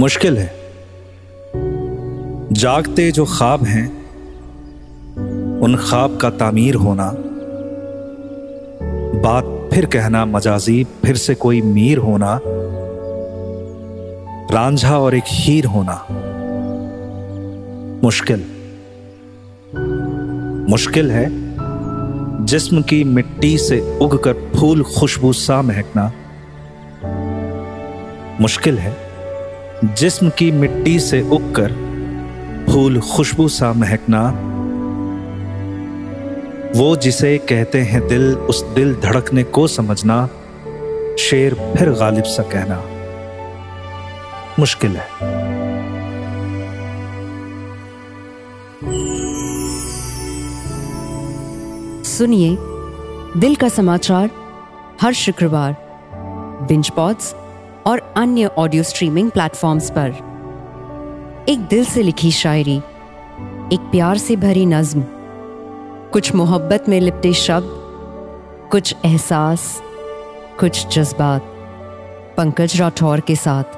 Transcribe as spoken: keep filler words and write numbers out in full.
मुश्किल है जागते जो ख्वाब हैं उन ख्वाब का तामीर होना, बात फिर कहना मजाजी, फिर से कोई मीर होना, रांझा और एक हीर होना। मुश्किल मुश्किल है जिस्म की मिट्टी से उगकर फूल खुशबू सा महकना, मुश्किल है जिस्म की मिट्टी से उगकर फूल खुशबू सा महकना। वो जिसे कहते हैं दिल, उस दिल धड़कने को समझना, शेर फिर गालिब सा कहना। मुश्किल है। सुनिए दिल का समाचार हर शुक्रवार बिंज पॉड्स और अन्य ऑडियो स्ट्रीमिंग प्लेटफॉर्म्स पर। एक दिल से लिखी शायरी, एक प्यार से भरी नज्म, कुछ मोहब्बत में लिपटे शब्द, कुछ एहसास, कुछ जज्बात, पंकज राठौर के साथ।